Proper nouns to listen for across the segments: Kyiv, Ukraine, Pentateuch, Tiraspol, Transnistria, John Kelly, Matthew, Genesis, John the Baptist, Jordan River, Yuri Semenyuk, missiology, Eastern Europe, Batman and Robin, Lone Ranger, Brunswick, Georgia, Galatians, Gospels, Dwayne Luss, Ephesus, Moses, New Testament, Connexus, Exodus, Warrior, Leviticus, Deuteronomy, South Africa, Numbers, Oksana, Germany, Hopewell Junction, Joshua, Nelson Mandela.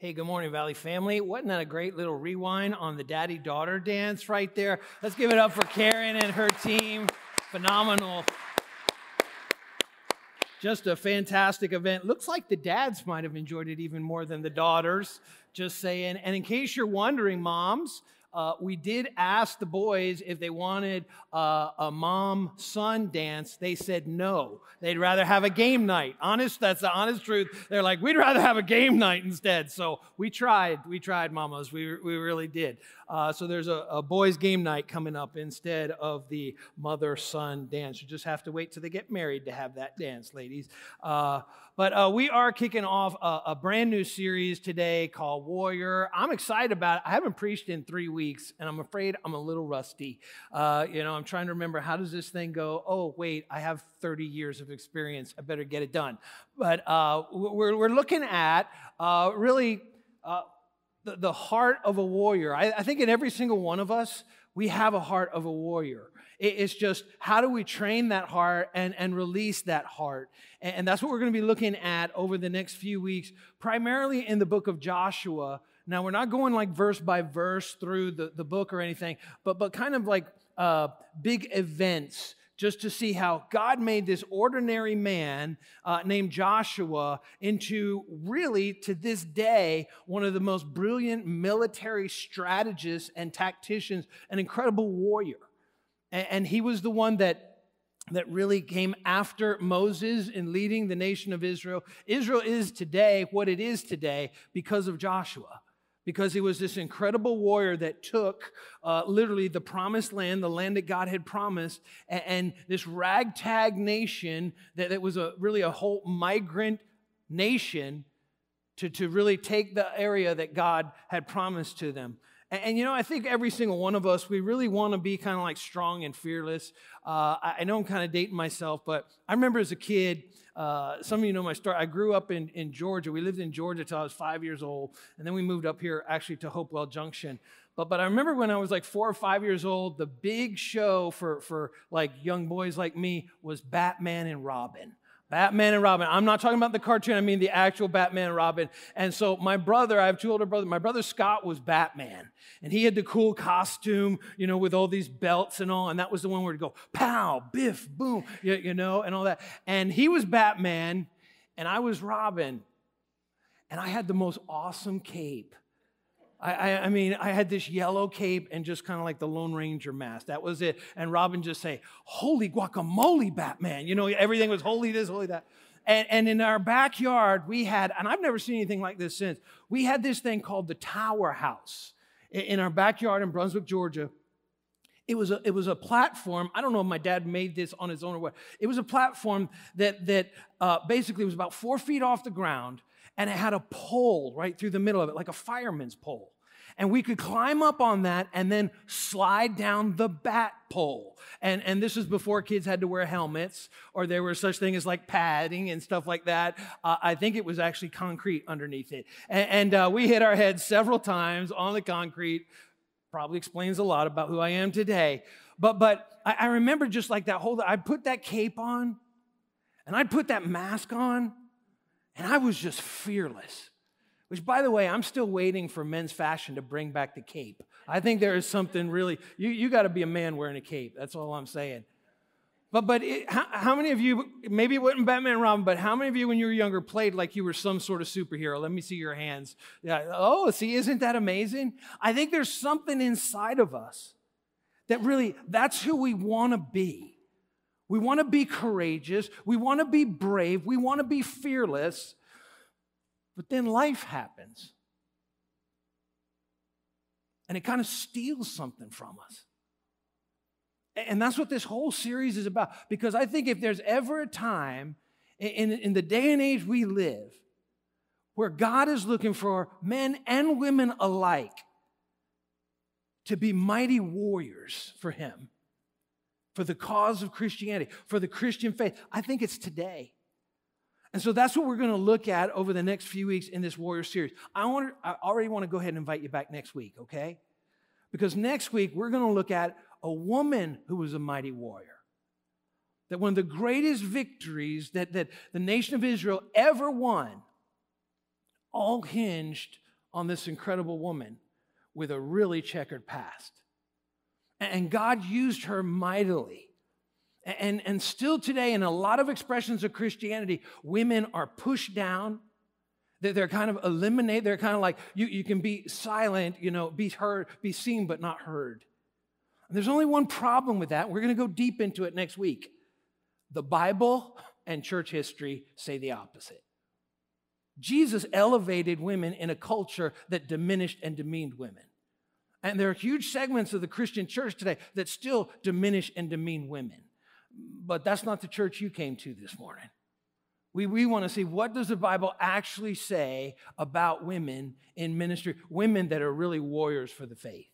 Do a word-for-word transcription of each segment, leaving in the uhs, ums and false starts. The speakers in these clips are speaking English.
Hey, good morning, Valley family. Wasn't that a great little rewind on the daddy-daughter dance right there? Let's give it up for Karen and her team. Phenomenal. Just a fantastic event. Looks like the dads might have enjoyed it even more than the daughters, just saying. And in case you're wondering, moms, uh, we did ask the boys if they wanted uh, a mom-son dance. They said no. They'd rather have a game night. Honest, that's the honest truth. They're like, we'd rather have a game night instead. So we tried. We tried, mamas. We, we really did. Uh, so there's a, a boys' game night coming up instead of the mother-son dance. You just have to wait till they get married to have that dance, ladies. Uh, but uh, we are kicking off a, a brand new series today called Warrior. I'm excited about it. I haven't preached in three weeks, and I'm afraid I'm a little rusty. Uh, you know, I'm trying to remember, how does this thing go? Oh, wait, I have thirty years of experience. I better get it done. But uh, we're, we're looking at uh, really... Uh, the heart of a warrior. I, I think in every single one of us, we have a heart of a warrior. It, it's just, how do we train that heart and, and release that heart? And, and that's what we're going to be looking at over the next few weeks, primarily in the book of Joshua. Now, we're not going like verse by verse through the, the book or anything, but, but kind of like uh, big events, just to see how God made this ordinary man uh, named Joshua into really, to this day, one of the most brilliant military strategists and tacticians, an incredible warrior. And, and he was the one that that really came after Moses in leading the nation of Israel. Israel is today what it is today because of Joshua. Because he was this incredible warrior that took uh, literally the promised land, the land that God had promised, and, and this ragtag nation that, that was a, really a whole migrant nation to, to really take the area that God had promised to them. And, and you know, I think every single one of us, we really want to be kind of like strong and fearless. Uh, I, I know I'm kind of dating myself, but I remember as a kid, Uh, some of you know my story. I grew up in, in Georgia. We lived in Georgia till I was five years old, and then we moved up here actually to Hopewell Junction. But but I remember when I was like four or five years old, the big show for, for like young boys like me was Batman and Robin. Batman and Robin. I'm not talking about the cartoon. I mean the actual Batman and Robin. And so my brother, I have two older brothers. My brother Scott was Batman. And he had the cool costume, you know, with all these belts and all. And that was the one where he'd go, pow, biff, boom, you, you know, and all that. And he was Batman, and I was Robin. And I had the most awesome cape. I, I mean, I had this yellow cape and just kind of like the Lone Ranger mask. That was it. And Robin just say, holy guacamole, Batman. You know, everything was holy this, holy that. And, and in our backyard, we had, and I've never seen anything like this since, we had this thing called the Tower House in our backyard in Brunswick, Georgia. It was a, it was a platform. I don't know if my dad made this on his own or what. It was a platform that, that uh, basically was about four feet off the ground. And it had a pole right through the middle of it, like a fireman's pole. And we could climb up on that and then slide down the bat pole. And, and this was before kids had to wear helmets, or there were such things as like padding and stuff like that. Uh, I think it was actually concrete underneath it. And, and uh, we hit our heads several times on the concrete. Probably explains a lot about who I am today. But, but I, I remember just like that whole, I'd put that cape on, and I'd put that mask on, and I was just fearless, which, by the way, I'm still waiting for men's fashion to bring back the cape. I think there is something really, you, you got to be a man wearing a cape. That's all I'm saying. But but it, how, how many of you, maybe it wasn't Batman and Robin, but how many of you when you were younger played like you were some sort of superhero? Let me see your hands. Yeah. Oh, see, isn't that amazing? I think there's something inside of us that really, that's who we want to be. We want to be courageous. We want to be brave. We want to be fearless. But then life happens. And it kind of steals something from us. And that's what this whole series is about. Because I think if there's ever a time in, in the day and age we live where God is looking for men and women alike to be mighty warriors for Him, for the cause of Christianity, for the Christian faith, I think it's today. And so that's what we're going to look at over the next few weeks in this Warrior series. I want to, I already want to go ahead and invite you back next week, okay? Because next week, we're going to look at a woman who was a mighty warrior. That one of the greatest victories that, that the nation of Israel ever won all hinged on this incredible woman with a really checkered past. And God used her mightily. And, and still today, in a lot of expressions of Christianity, women are pushed down. They're, they're kind of eliminated. They're kind of like, you, you can be silent, you know, be heard, be seen but not heard. And there's only one problem with that. We're going to go deep into it next week. The Bible and church history say the opposite. Jesus elevated women in a culture that diminished and demeaned women. And there are huge segments of the Christian church today that still diminish and demean women. But that's not the church you came to this morning. We, we want to see, what does the Bible actually say about women in ministry, women that are really warriors for the faith?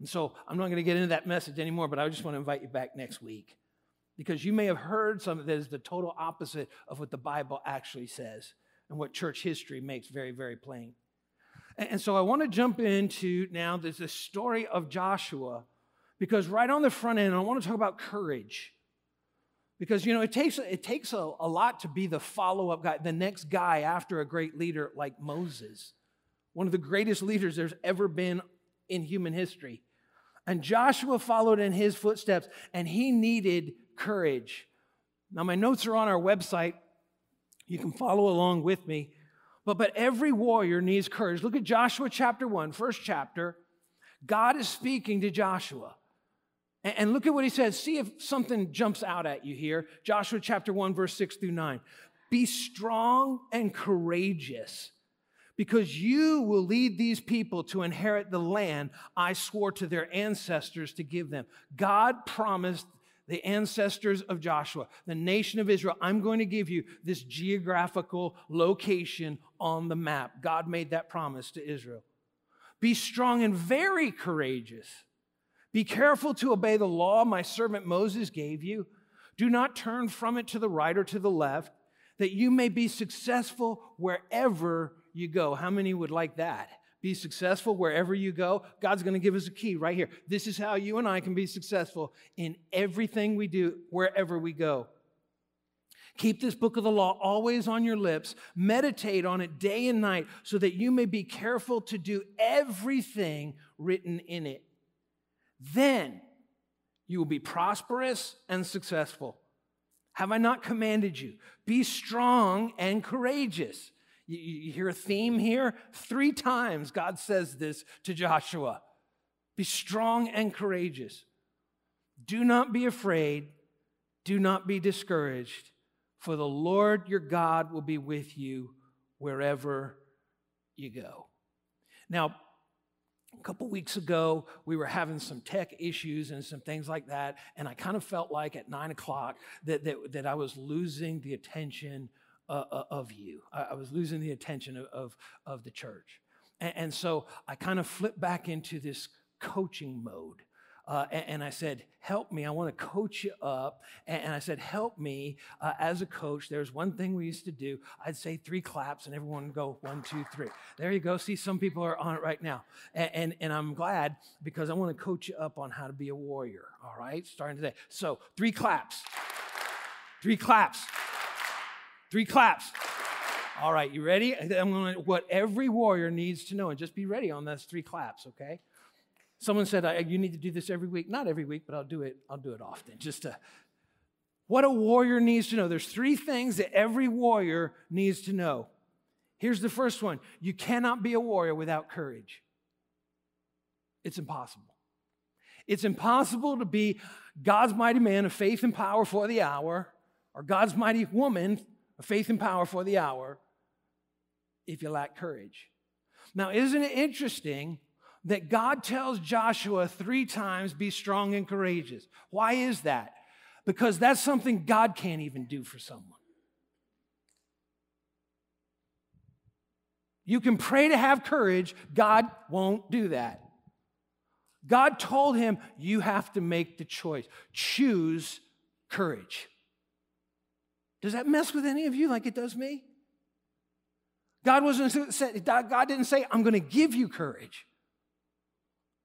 And so I'm not going to get into that message anymore, but I just want to invite you back next week, because you may have heard something that is the total opposite of what the Bible actually says and what church history makes very, very plain. And, and so I want to jump into now this, this story of Joshua, because right on the front end, I want to talk about courage. Because, you know, it takes, it takes a, a lot to be the follow-up guy, the next guy after a great leader like Moses, one of the greatest leaders there's ever been in human history. And Joshua followed in his footsteps, and he needed courage. Now, my notes are on our website. You can follow along with me. But, but every warrior needs courage. Look at Joshua chapter one, first chapter. God is speaking to Joshua. And look at what he says. See if something jumps out at you here. Joshua chapter one, verse six through nine. Be strong and courageous, because you will lead these people to inherit the land I swore to their ancestors to give them. God promised the ancestors of Joshua, the nation of Israel, I'm going to give you this geographical location on the map. God made that promise to Israel. Be strong and very courageous. Be careful to obey the law my servant Moses gave you. Do not turn from it to the right or to the left, that you may be successful wherever you go. How many would like that? Be successful wherever you go. God's going to give us a key right here. This is how you and I can be successful in everything we do, wherever we go. Keep this book of the law always on your lips. Meditate on it day and night, so that you may be careful to do everything written in it. Then you will be prosperous and successful. Have I not commanded you? Be strong and courageous. You, you hear a theme here? Three times God says this to Joshua. Be strong and courageous. Do not be afraid. Do not be discouraged. For the Lord your God will be with you wherever you go. Now, a couple weeks ago, we were having some tech issues and some things like that, and I kind of felt like at nine o'clock that that, that I was losing the attention uh, of you. I was losing the attention of, of, of the church. And, and so I kind of flipped back into this coaching mode, uh, and, and I said, help me. I want to coach you up, and, and I said, help me. Uh, as a coach, there's one thing we used to do. I'd say three claps, and everyone would go, one, two, three. There you go. See, some people are on it right now, and, and, and I'm glad, because I want to coach you up on how to be a warrior, all right, starting today. So three claps, three claps, three claps. All right, you ready? I'm going to what every warrior needs to know, and just be ready on those three claps, okay? Someone said, I, you need to do this every week. Not every week, but I'll do it. I'll do it often. Just to, what a warrior needs to know. There's three things that every warrior needs to know. Here's the first one. You cannot be a warrior without courage. It's impossible. It's impossible to be God's mighty man of faith and power for the hour, or God's mighty woman of faith and power for the hour, if you lack courage. Now, isn't it interesting that God tells Joshua three times, be strong and courageous? Why is that? Because that's something God can't even do for someone. You can pray to have courage. God won't do that. God told him, you have to make the choice. Choose courage. Does that mess with any of you like it does me? God wasn't God didn't say, I'm going to give you courage.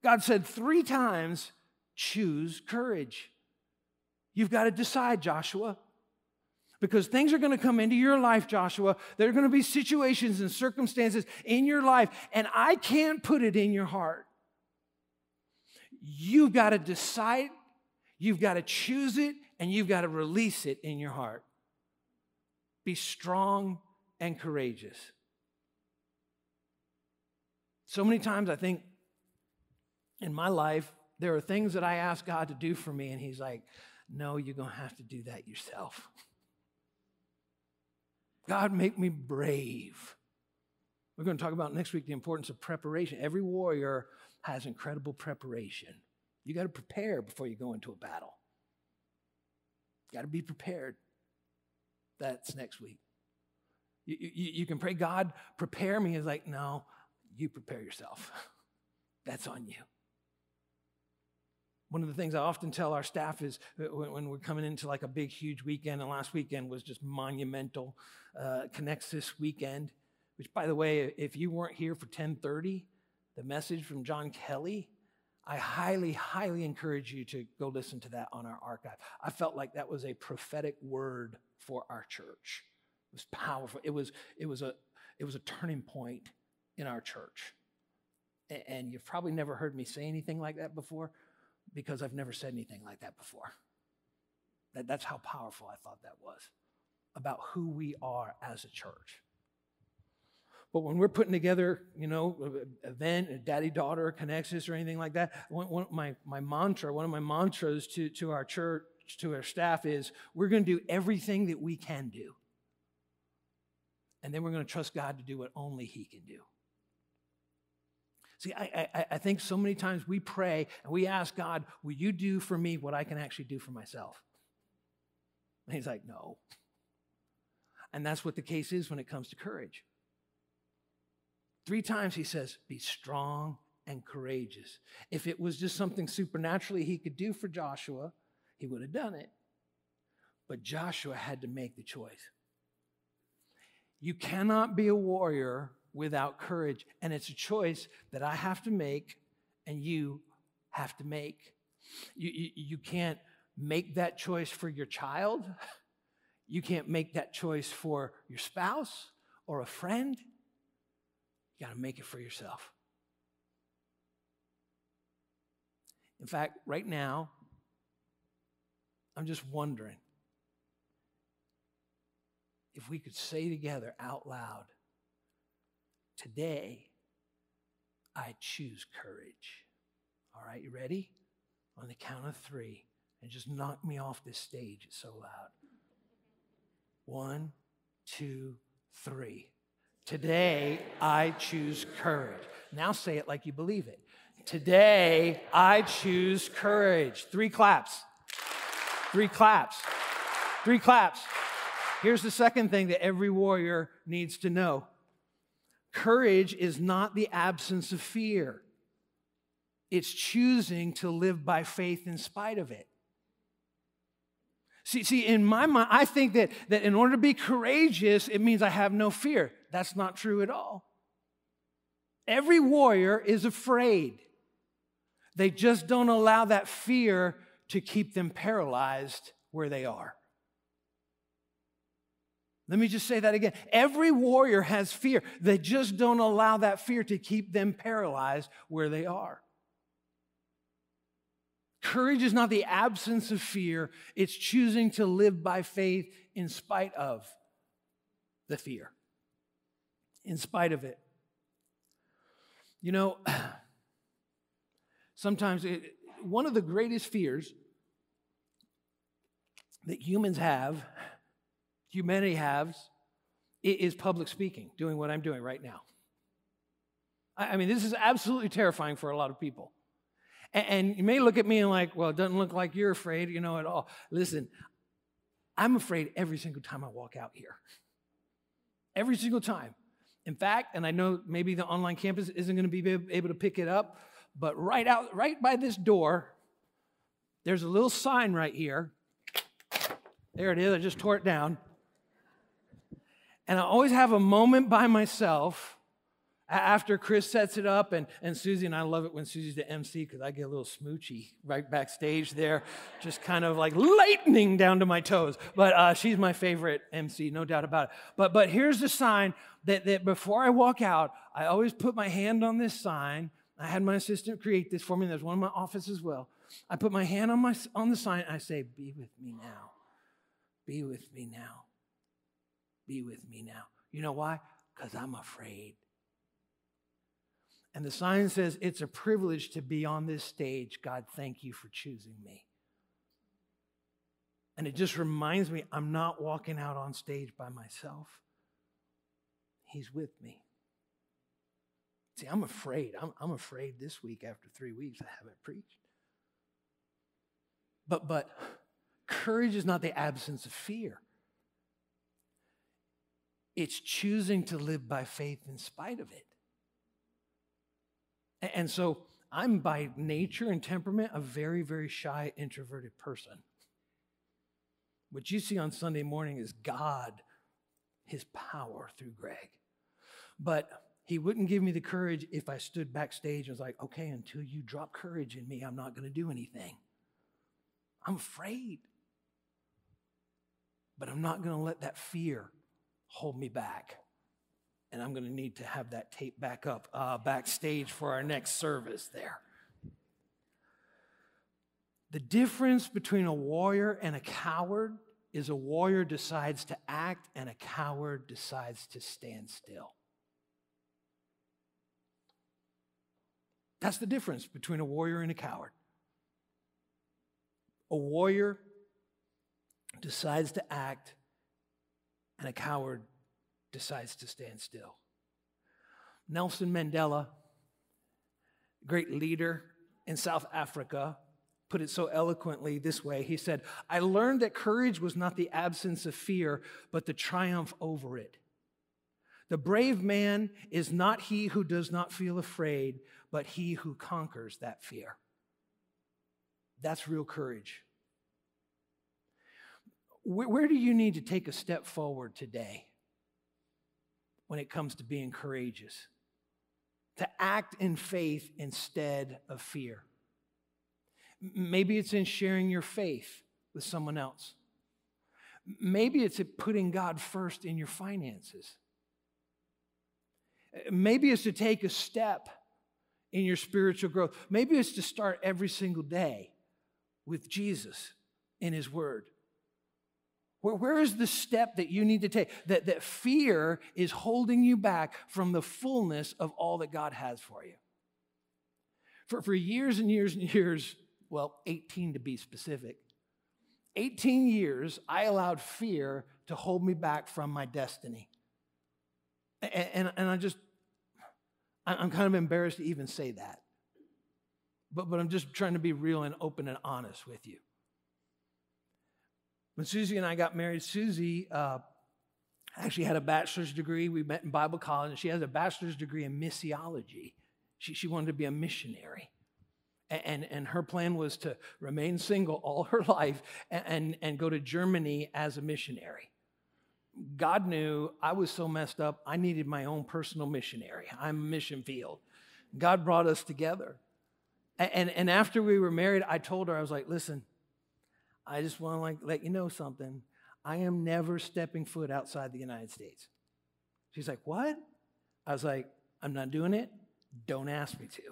God said three times, choose courage. You've got to decide, Joshua. Because things are going to come into your life, Joshua. There are going to be situations and circumstances in your life, and I can't put it in your heart. You've got to decide, you've got to choose it, and you've got to release it in your heart. Be strong and courageous. So many times I think in my life, there are things that I ask God to do for me, and he's like, no, you're going to have to do that yourself. God, make me brave. We're going to talk about next week the importance of preparation. Every warrior has incredible preparation. You got to prepare before you go into a battle. Got to be prepared. That's next week. You, you, you can pray, God, prepare me. It's like, no, you prepare yourself. That's on you. One of the things I often tell our staff is when, when we're coming into like a big, huge weekend, and last weekend was just monumental, uh, Connexus weekend, which, by the way, if you weren't here for ten thirty, the message from John Kelly, I highly, highly encourage you to go listen to that on our archive. I felt like that was a prophetic word for our church. It was powerful. It was, it was a, it was a turning point in our church. And, and you've probably never heard me say anything like that before, because I've never said anything like that before. That, that's how powerful I thought that was, about who we are as a church. But when we're putting together, you know, an event, daddy-daughter, Connexus, or anything like that, one, one, my, my mantra, one of my mantras to, to our church, to our staff is, we're going to do everything that we can do. And then we're going to trust God to do what only he can do. See, I, I, I think so many times we pray and we ask God, will you do for me what I can actually do for myself? And he's like, no. And that's what the case is when it comes to courage. Three times he says, be strong and courageous. If it was just something supernaturally he could do for Joshua, he would have done it. But Joshua had to make the choice. You cannot be a warrior without courage, and it's a choice that I have to make and you have to make. You, you, you can't make that choice for your child. You can't make that choice for your spouse or a friend. You got to make it for yourself. In fact, right now, I'm just wondering if we could say together out loud, today, I choose courage. All right, you ready? On the count of three, and just knock me off this stage. It's so loud. One, two, three. Today, I choose courage. Now say it like you believe it. Today, I choose courage. Three claps. Three claps. Three claps. Here's the second thing that every warrior needs to know. Courage is not the absence of fear. It's choosing to live by faith in spite of it. See, see, in my mind, I think that, that in order to be courageous, it means I have no fear. That's not true at all. Every warrior is afraid. They just don't allow that fear to keep them paralyzed where they are. Let me just say that again. Every warrior has fear. They just don't allow that fear to keep them paralyzed where they are. Courage is not the absence of fear. It's choosing to live by faith in spite of the fear, in spite of it. You know, sometimes it, one of the greatest fears that humans have Humanity has, it is public speaking, doing what I'm doing right now. I mean, this is absolutely terrifying for a lot of people. And you may look at me and like, well, it doesn't look like you're afraid, you know, at all. Listen, I'm afraid every single time I walk out here. Every single time. In fact, and I know maybe the online campus isn't going to be able to pick it up, but right out, right by this door, there's a little sign right here. There it is. I just tore it down. And I always have a moment by myself after Chris sets it up, and, and Susie, and I love it when Susie's the M C because I get a little smoochy right backstage there, just kind of like lightning down to my toes. But uh, she's my favorite M C, no doubt about it. But but here's the sign that, that before I walk out, I always put my hand on this sign. I had my assistant create this for me. There's one in my office as well. I put my hand on my on the sign, and I say, be with me now. Be with me now. Be with me now. You know why? Because I'm afraid. And the sign says, it's a privilege to be on this stage. God, thank you for choosing me. And it just reminds me, I'm not walking out on stage by myself. He's with me. See, I'm afraid. I'm, I'm afraid this week after three weeks I haven't preached. But, but courage is not the absence of fear. It's choosing to live by faith in spite of it. And, and so I'm by nature and temperament a very, very shy, introverted person. What you see on Sunday morning is God, his power through Greg. But he wouldn't give me the courage if I stood backstage and was like, okay, until you drop courage in me, I'm not going to do anything. I'm afraid. But I'm not going to let that fear hold me back. And I'm going to need to have that tape back up uh, backstage for our next service there. The difference between a warrior and a coward is a warrior decides to act and a coward decides to stand still. That's the difference between a warrior and a coward. A warrior decides to act, and a coward decides to stand still. Nelson Mandela, great leader in South Africa, put it so eloquently this way. He said, I learned that courage was not the absence of fear, but the triumph over it. The brave man is not he who does not feel afraid, but he who conquers that fear. That's real courage. Where, where do you need to take a step forward today when it comes to being courageous? To act in faith instead of fear. Maybe it's in sharing your faith with someone else. Maybe it's in putting God first in your finances. Maybe it's to take a step in your spiritual growth. Maybe it's to start every single day with Jesus in his word. Where, where is the step that you need to take? That, that fear is holding you back from the fullness of all that God has for you. For, for years and years and years, well, eighteen to be specific, eighteen years, I allowed fear to hold me back from my destiny. And, and, and I just, I'm kind of embarrassed to even say that. But, but I'm just trying to be real and open and honest with you. When Susie and I got married, Susie uh, actually had a bachelor's degree. We met in Bible college, and she has a bachelor's degree in missiology. She, she wanted to be a missionary. And, and her plan was to remain single all her life and, and, and go to Germany as a missionary. God knew I was so messed up, I needed my own personal missionary. I'm a mission field. God brought us together. And, and after we were married, I told her, I was like, listen, I just want to like let you know something. I am never stepping foot outside the United States. She's like, what? I was like, I'm not doing it. Don't ask me to.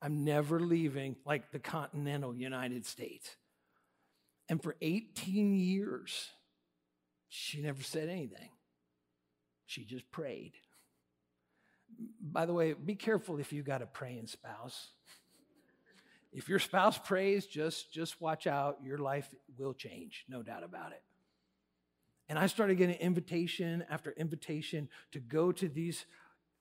I'm never leaving like the continental United States. And for eighteen years, she never said anything. She just prayed. By the way, be careful if you got a praying spouse. If your spouse prays, just, just watch out. Your life will change, no doubt about it. And I started getting invitation after invitation to go to these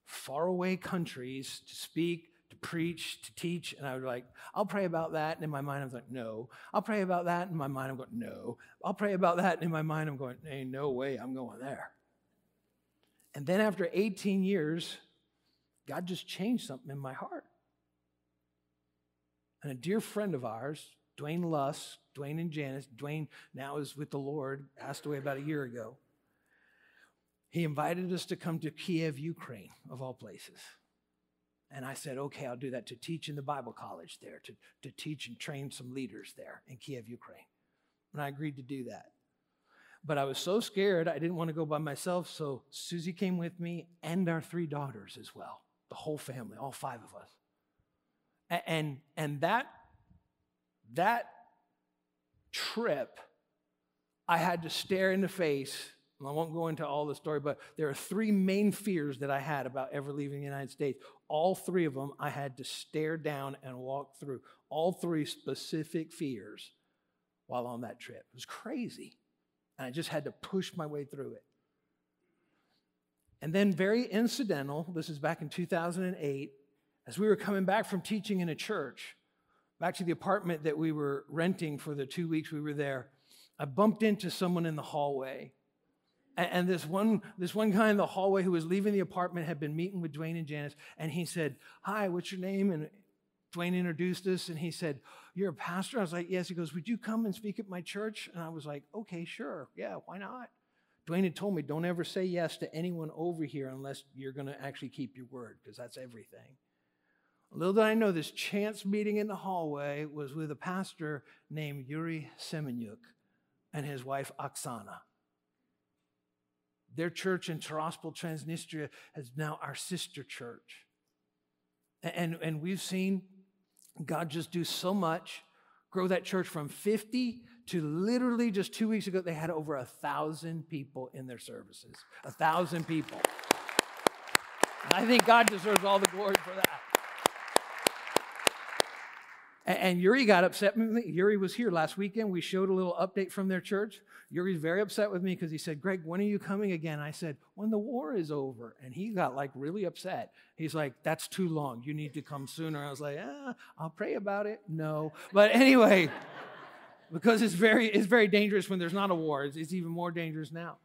faraway countries to speak, to preach, to teach. And I was like, I'll pray about that. And in my mind, I was like, no. I'll pray about that. And in my mind, I'm going, no. I'll pray about that. And in my mind, I'm going, hey, no way I'm going there. And then after eighteen years, God just changed something in my heart. And a dear friend of ours, Dwayne Luss, Dwayne and Janice, Dwayne now is with the Lord, passed away about a year ago. He invited us to come to Kyiv, Ukraine, of all places. And I said, okay, I'll do that, to teach in the Bible college there, to, to teach and train some leaders there in Kyiv, Ukraine. And I agreed to do that. But I was so scared, I didn't want to go by myself, so Susie came with me and our three daughters as well, the whole family, all five of us. And, and, and that, that trip, I had to stare in the face, and I won't go into all the story, but there are three main fears that I had about ever leaving the United States. All three of them I had to stare down and walk through, all three specific fears while on that trip. It was crazy. And I just had to push my way through it. And then very incidental, this is back in two thousand eight, as we were coming back from teaching in a church, back to the apartment that we were renting for the two weeks we were there, I bumped into someone in the hallway. And this one, this one guy in the hallway who was leaving the apartment had been meeting with Dwayne and Janice, and he said, "Hi, what's your name?" And Dwayne introduced us, and he said, "You're a pastor?" I was like, "Yes." He goes, "Would you come and speak at my church?" And I was like, "Okay, sure. Yeah, why not?" Dwayne had told me, don't ever say yes to anyone over here unless you're going to actually keep your word, because that's everything. Little did I know, this chance meeting in the hallway was with a pastor named Yuri Semenyuk and his wife Oksana. Their church in Tiraspol, Transnistria, is now our sister church. And, and we've seen God just do so much, grow that church from fifty to literally just two weeks ago, they had over a thousand people in their services, a thousand people. And I think God deserves all the glory for that. And, and Yuri got upset with me. Yuri was here last weekend. We showed a little update from their church. Yuri's very upset with me because he said, "Greg, when are you coming again?" I said, "When the war is over." And he got like really upset. He's like, "That's too long. You need to come sooner." I was like, "Ah, I'll pray about it." No. But anyway, because it's very, it's very dangerous when there's not a war. It's, it's even more dangerous now.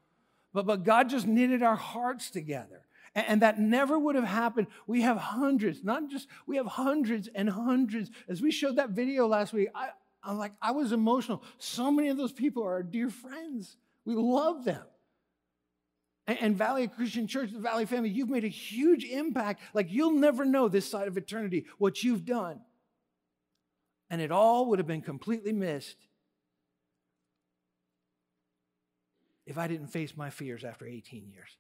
But, but God just knitted our hearts together. And that never would have happened. We have hundreds, not just, we have hundreds and hundreds. As we showed that video last week, I, I'm like, I was emotional. So many of those people are our dear friends. We love them. And, and Valley Christian Church, the Valley family, you've made a huge impact. Like, you'll never know this side of eternity what you've done. And it all would have been completely missed if I didn't face my fears after eighteen years.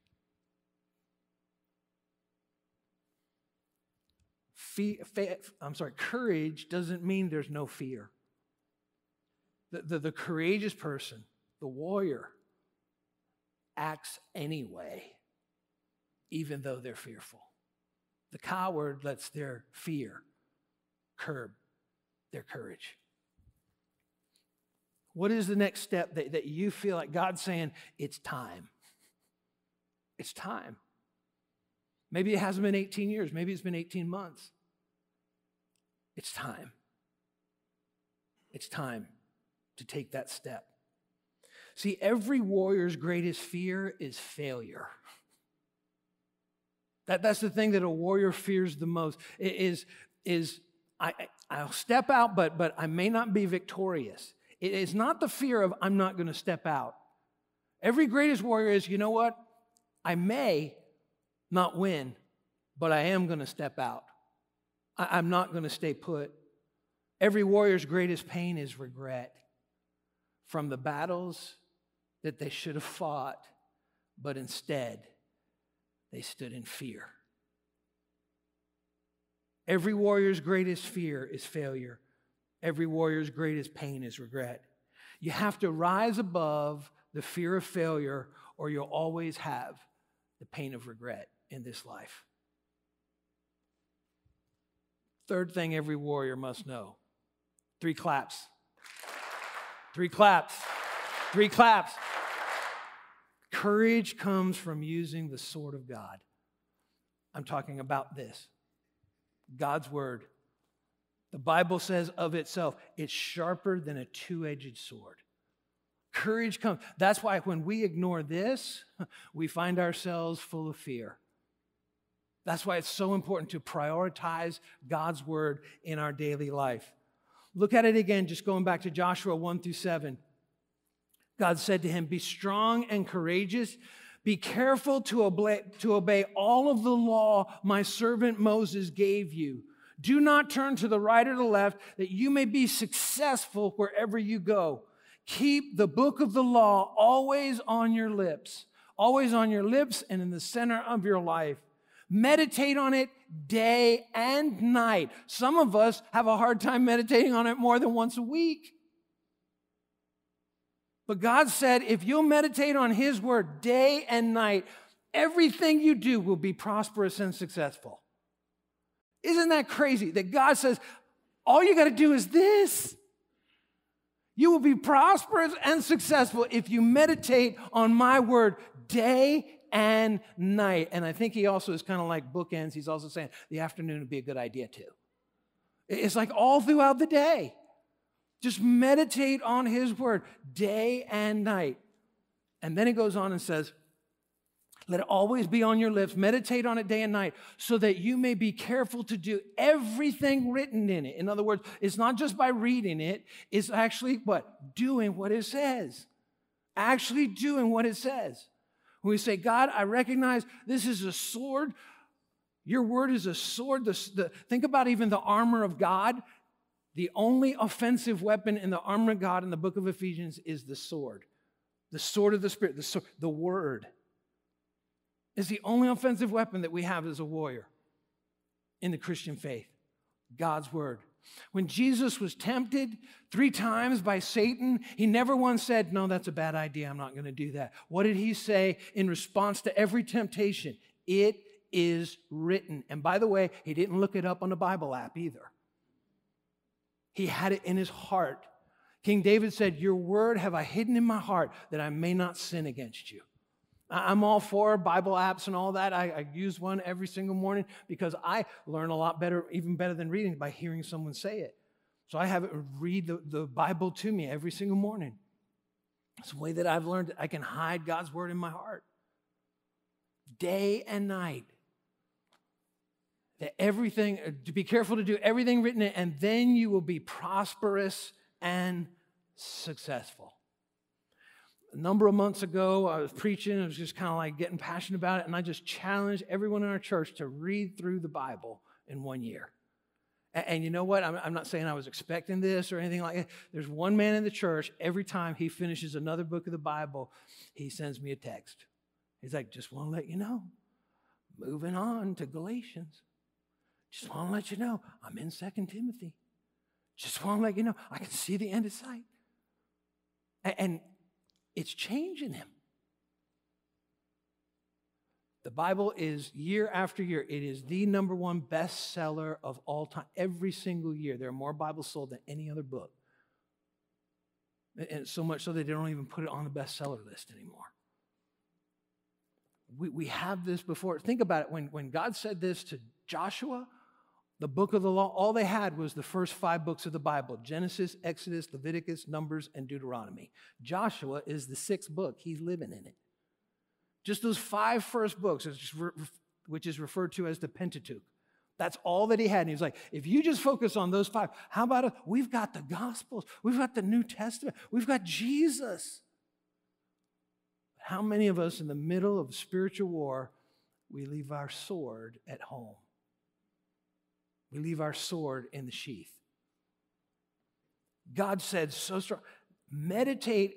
I'm sorry, courage doesn't mean there's no fear. The, the, the courageous person, the warrior, acts anyway, even though they're fearful. The coward lets their fear curb their courage. What is the next step that, that you feel like God's saying, it's time? It's time. Maybe it hasn't been eighteen years. Maybe it's been eighteen months. It's time. It's time to take that step. See, every warrior's greatest fear is failure. That, that's the thing that a warrior fears the most, is, is I, I'll step out, but, but I may not be victorious. It is not the fear of I'm not going to step out. Every greatest warrior is, you know what? I may not win, but I am going to step out. I'm not going to stay put. Every warrior's greatest pain is regret from the battles that they should have fought, but instead they stood in fear. Every warrior's greatest fear is failure. Every warrior's greatest pain is regret. You have to rise above the fear of failure, or you'll always have the pain of regret in this life. Third thing every warrior must know. Three claps. Three claps. Three claps. Courage comes from using the sword of God. I'm talking about this. God's word. The Bible says of itself, it's sharper than a two-edged sword. Courage comes. That's why when we ignore this, we find ourselves full of fear. That's why it's so important to prioritize God's word in our daily life. Look at it again, just going back to Joshua one through seven. God said to him, "Be strong and courageous Be careful to obey, to obey all of the law my servant Moses gave you. Do not turn to the right or the left, that you may be successful wherever you go. Keep the book of the law always on your lips, always on your lips and in the center of your life. Meditate on it day and night. Some of us have a hard time meditating on it more than once a week. But God said, if you'll meditate on His word day and night, everything you do will be prosperous and successful. Isn't that crazy that God says, all you got to do is this? You will be prosperous and successful if you meditate on my word day and night. and night. And I think he also is kind of like bookends. He's also saying the afternoon would be a good idea too. It's like all throughout the day. Just meditate on his word day and night. And then he goes on and says, let it always be on your lips. Meditate on it day and night so that you may be careful to do everything written in it. In other words, it's not just by reading it. It's actually what? Doing what it says. Actually doing what it says. When we say, God, I recognize this is a sword. Your word is a sword. The, the, think about even the armor of God. The only offensive weapon in the armor of God in the book of Ephesians is the sword. The sword of the Spirit, the, sword, the word. It's the only offensive weapon that we have as a warrior in the Christian faith, God's word. When Jesus was tempted three times by Satan, he never once said, no, that's a bad idea. I'm not going to do that. What did he say in response to every temptation? It is written. And by the way, he didn't look it up on the Bible app either. He had it in his heart. King David said, your word have I hidden in my heart that I may not sin against you. I'm all for Bible apps and all that. I, I use one every single morning because I learn a lot better, even better than reading, by hearing someone say it. So I have it read the, the Bible to me every single morning. It's the way that I've learned I can hide God's word in my heart. Day and night. That everything, to be careful to do everything written in, and then you will be prosperous and successful. A number of months ago, I was preaching. I was just kind of like getting passionate about it, and I just challenged everyone in our church to read through the Bible in one year. And, and you know what? I'm, I'm not saying I was expecting this or anything like that. There's one man in the church, every time he finishes another book of the Bible, he sends me a text. He's like, just want to let you know, moving on to Galatians. Just want to let you know, I'm in Second Timothy. Just want to let you know, I can see the end of sight. And, and it's changing him. The Bible is year after year. It is the number one bestseller of all time. Every single year, there are more Bibles sold than any other book. And so much so that they don't even put it on the bestseller list anymore. We, we have this before. Think about it. When, when God said this to Joshua, the book of the law, all they had was the first five books of the Bible, Genesis, Exodus, Leviticus, Numbers, and Deuteronomy. Joshua is the sixth book. He's living in it. Just those five first books, which is referred to as the Pentateuch. That's all that he had. And he was like, if you just focus on those five, how about a, we've got the Gospels, we've got the New Testament, we've got Jesus. How many of us in the middle of spiritual war, we leave our sword at home? We leave our sword in the sheath. God said so strong, meditate,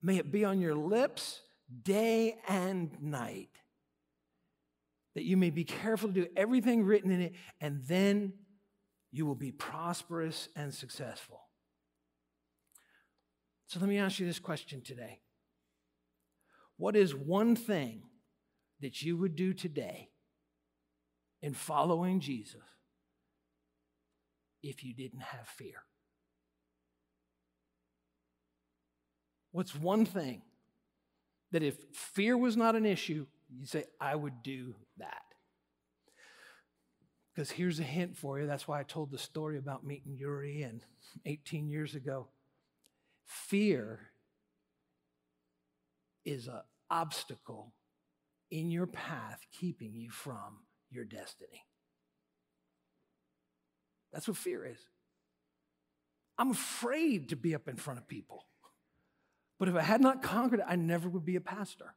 may it be on your lips day and night, that you may be careful to do everything written in it, and then you will be prosperous and successful. So let me ask you this question today. What is one thing that you would do today in following Jesus if you didn't have fear? What's one thing that if fear was not an issue, you'd say, I would do that? Because here's a hint for you. That's why I told the story about meeting Yuri and eighteen years ago. Fear is an obstacle in your path keeping you from your destiny. That's what fear is. I'm afraid to be up in front of people. But if I had not conquered it, I never would be a pastor.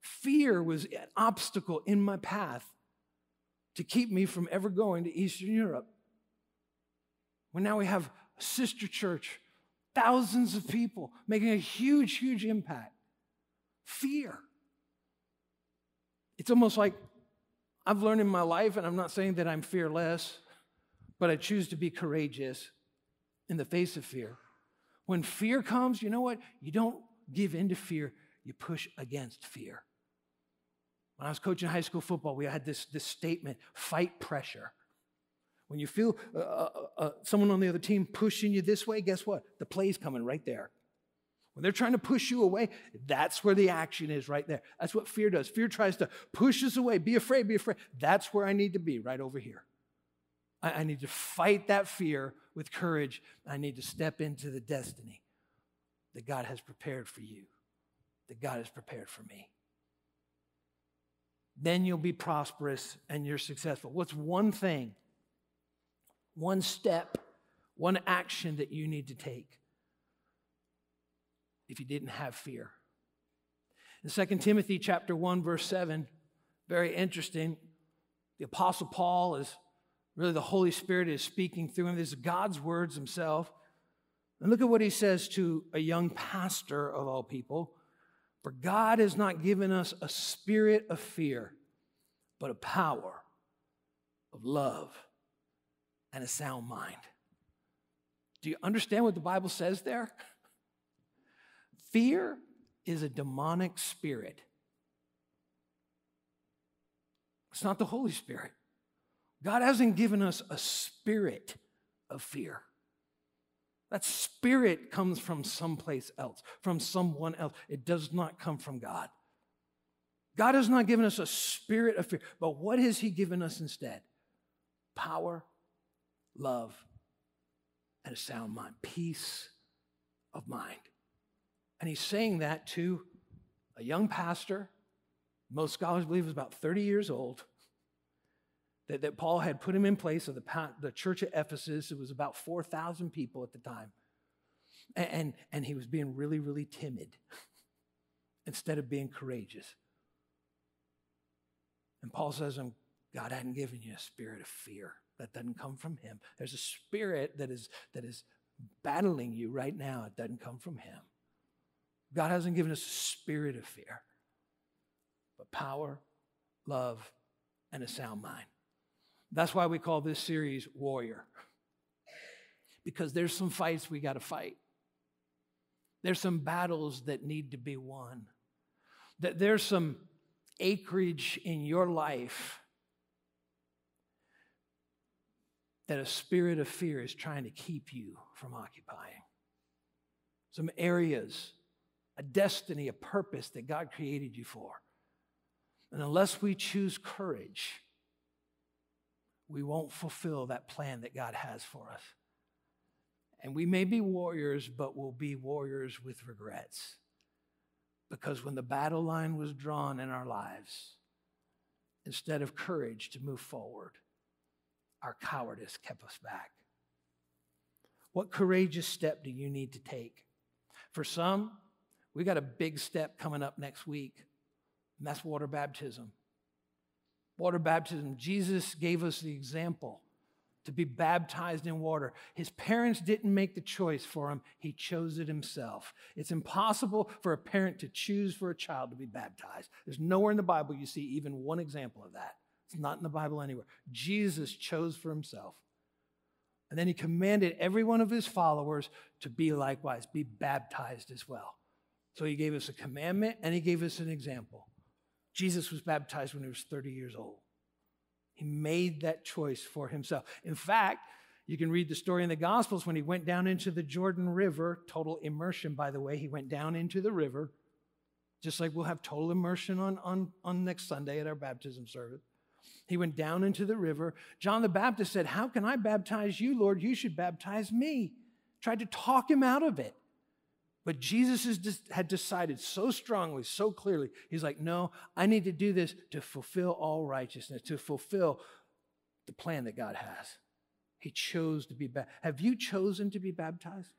Fear was an obstacle in my path to keep me from ever going to Eastern Europe. Well, now we have a sister church, thousands of people making a huge, huge impact. Fear. It's almost like I've learned in my life, and I'm not saying that I'm fearless, but I choose to be courageous in the face of fear. When fear comes, you know what? You don't give in to fear. You push against fear. When I was coaching high school football, we had this, this statement, fight pressure. When you feel uh, uh, uh, someone on the other team pushing you this way, guess what? The play's coming right there. When they're trying to push you away, that's where the action is right there. That's what fear does. Fear tries to push us away. Be afraid, be afraid. That's where I need to be, right over here. I, I need to fight that fear with courage. I need to step into the destiny that God has prepared for you, that God has prepared for me. Then you'll be prosperous and you're successful. What's one thing, one step, one action that you need to take if you didn't have fear? In Second Timothy chapter one, verse seven, very interesting. The Apostle Paul is really the Holy Spirit is speaking through him. This is God's words himself. And look at what he says to a young pastor of all people. For God has not given us a spirit of fear, but a power of love and a sound mind. Do you understand what the Bible says there? Fear is a demonic spirit. It's not the Holy Spirit. God hasn't given us a spirit of fear. That spirit comes from someplace else, from someone else. It does not come from God. God has not given us a spirit of fear, but what has he given us instead? Power, love, and a sound mind, peace of mind. And he's saying that to a young pastor, most scholars believe was about thirty years old, that, that Paul had put him in place of the, the church at Ephesus. It was about four thousand people at the time. And, and, and he was being really, really timid instead of being courageous. And Paul says, God hadn't given you a spirit of fear. That doesn't come from him. There's a spirit that is, that is battling you right now. It doesn't come from him. God hasn't given us a spirit of fear, but power, love, and a sound mind. That's why we call this series Warrior, because there's some fights we got to fight. There's some battles that need to be won. That there's some acreage in your life that a spirit of fear is trying to keep you from occupying. Some areas, a destiny, a purpose that God created you for. And unless we choose courage, we won't fulfill that plan that God has for us. And we may be warriors, but we'll be warriors with regrets. Because when the battle line was drawn in our lives, instead of courage to move forward, our cowardice kept us back. What courageous step do you need to take? For some, we got a big step coming up next week, and that's water baptism. Water baptism. Jesus gave us the example to be baptized in water. His parents didn't make the choice for him. He chose it himself. It's impossible for a parent to choose for a child to be baptized. There's nowhere in the Bible you see even one example of that. It's not in the Bible anywhere. Jesus chose for himself. And then he commanded every one of his followers to be likewise, be baptized as well. So he gave us a commandment and he gave us an example. Jesus was baptized when he was thirty years old. He made that choice for himself. In fact, you can read the story in the Gospels when he went down into the Jordan River, total immersion, by the way. He went down into the river, just like we'll have total immersion on, on, on next Sunday at our baptism service. He went down into the river. John the Baptist said, "How can I baptize you, Lord? You should baptize me." Tried to talk him out of it. But Jesus had decided so strongly, so clearly, he's like, no, I need to do this to fulfill all righteousness, to fulfill the plan that God has. He chose to be baptized. Have you chosen to be baptized?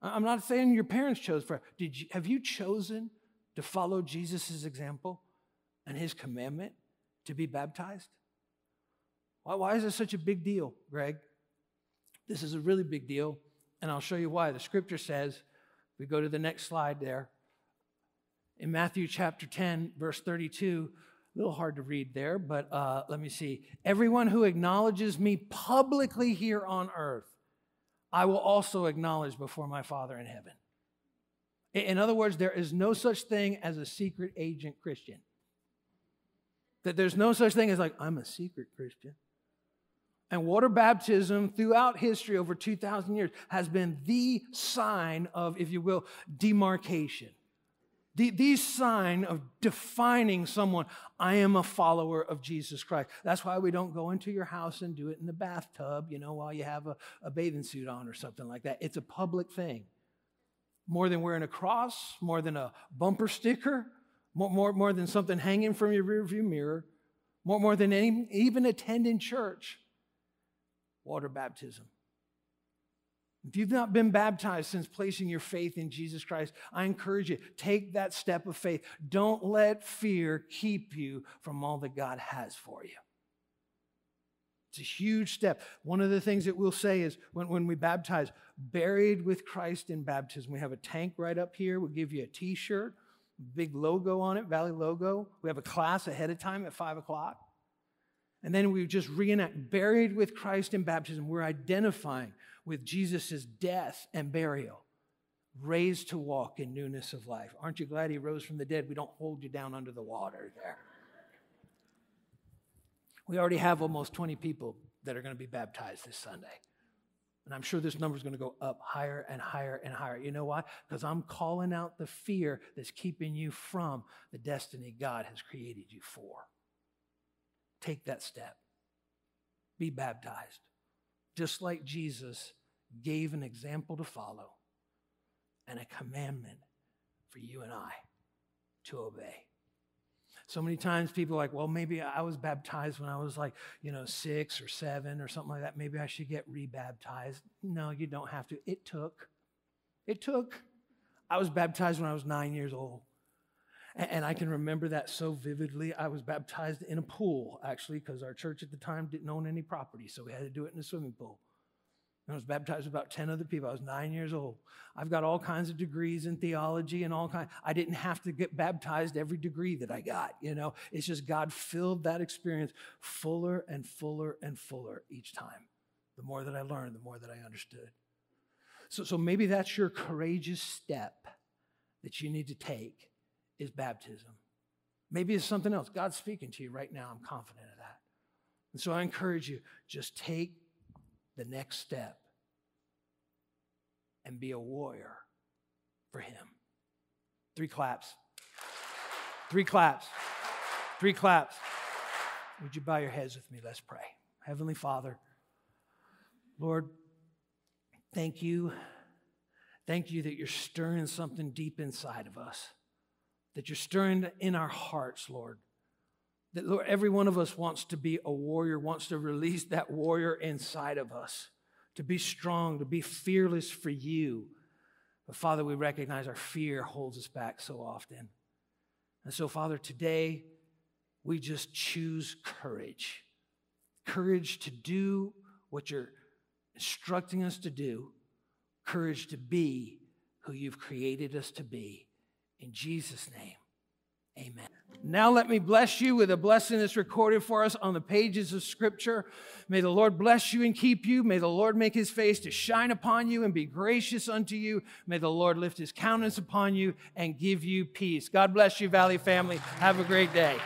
I'm not saying your parents chose for it. Did you, have you chosen to follow Jesus' example and his commandment to be baptized? Why, why is this such a big deal, Greg? This is a really big deal, and I'll show you why. The scripture says, if we go to the next slide there, in Matthew chapter ten, verse thirty-two, a little hard to read there, but uh, let me see. Everyone who acknowledges me publicly here on earth, I will also acknowledge before my Father in heaven. In other words, there is no such thing as a secret agent Christian. That there's no such thing as like, I'm a secret Christian. And water baptism throughout history over two thousand years has been the sign of, if you will, demarcation. The, the sign of defining someone, I am a follower of Jesus Christ. That's why we don't go into your house and do it in the bathtub, you know, while you have a, a bathing suit on or something like that. It's a public thing. More than wearing a cross, more than a bumper sticker, more, more, more than something hanging from your rearview mirror, more, more than any, even attending church, water baptism. If you've not been baptized since placing your faith in Jesus Christ, I encourage you, take that step of faith. Don't let fear keep you from all that God has for you. It's a huge step. One of the things that we'll say is when, when we baptize, buried with Christ in baptism. We have a tank right up here. We'll give you a T-shirt, big logo on it, Valley logo. We have a class ahead of time at five o'clock. And then we just reenact buried with Christ in baptism. We're identifying with Jesus' death and burial, raised to walk in newness of life. Aren't you glad he rose from the dead? We don't hold you down under the water there. We already have almost twenty people that are going to be baptized this Sunday. And I'm sure this number is going to go up higher and higher and higher. You know why? Because I'm calling out the fear that's keeping you from the destiny God has created you for. Take that step. Be baptized. Just like Jesus gave an example to follow and a commandment for you and I to obey. So many times people are like, well, maybe I was baptized when I was like, you know, six or seven or something like that. Maybe I should get rebaptized. No, you don't have to. It took. It took. I was baptized when I was nine years old. And I can remember that so vividly. I was baptized in a pool, actually, because our church at the time didn't own any property, so we had to do it in a swimming pool. And I was baptized with about ten other people. I was nine years old. I've got all kinds of degrees in theology and all kinds. I didn't have to get baptized every degree that I got, you know. It's just God filled that experience fuller and fuller and fuller each time. The more that I learned, the more that I understood. So, so maybe that's your courageous step that you need to take. Is baptism. Maybe it's something else. God's speaking to you right now. I'm confident of that. And so I encourage you, just take the next step and be a warrior for him. Three claps. Three claps. Three claps. Would you bow your heads with me? Let's pray. Heavenly Father, Lord, thank you. Thank you that you're stirring something deep inside of us. That you're stirring in our hearts, Lord. That, Lord, every one of us wants to be a warrior, wants to release that warrior inside of us, to be strong, to be fearless for you. But, Father, we recognize our fear holds us back so often. And so, Father, today we just choose courage. Courage to do what you're instructing us to do. Courage to be who you've created us to be. In Jesus' name, amen. Now let me bless you with a blessing that's recorded for us on the pages of Scripture. May the Lord bless you and keep you. May the Lord make his face to shine upon you and be gracious unto you. May the Lord lift his countenance upon you and give you peace. God bless you, Valley family. Have a great day.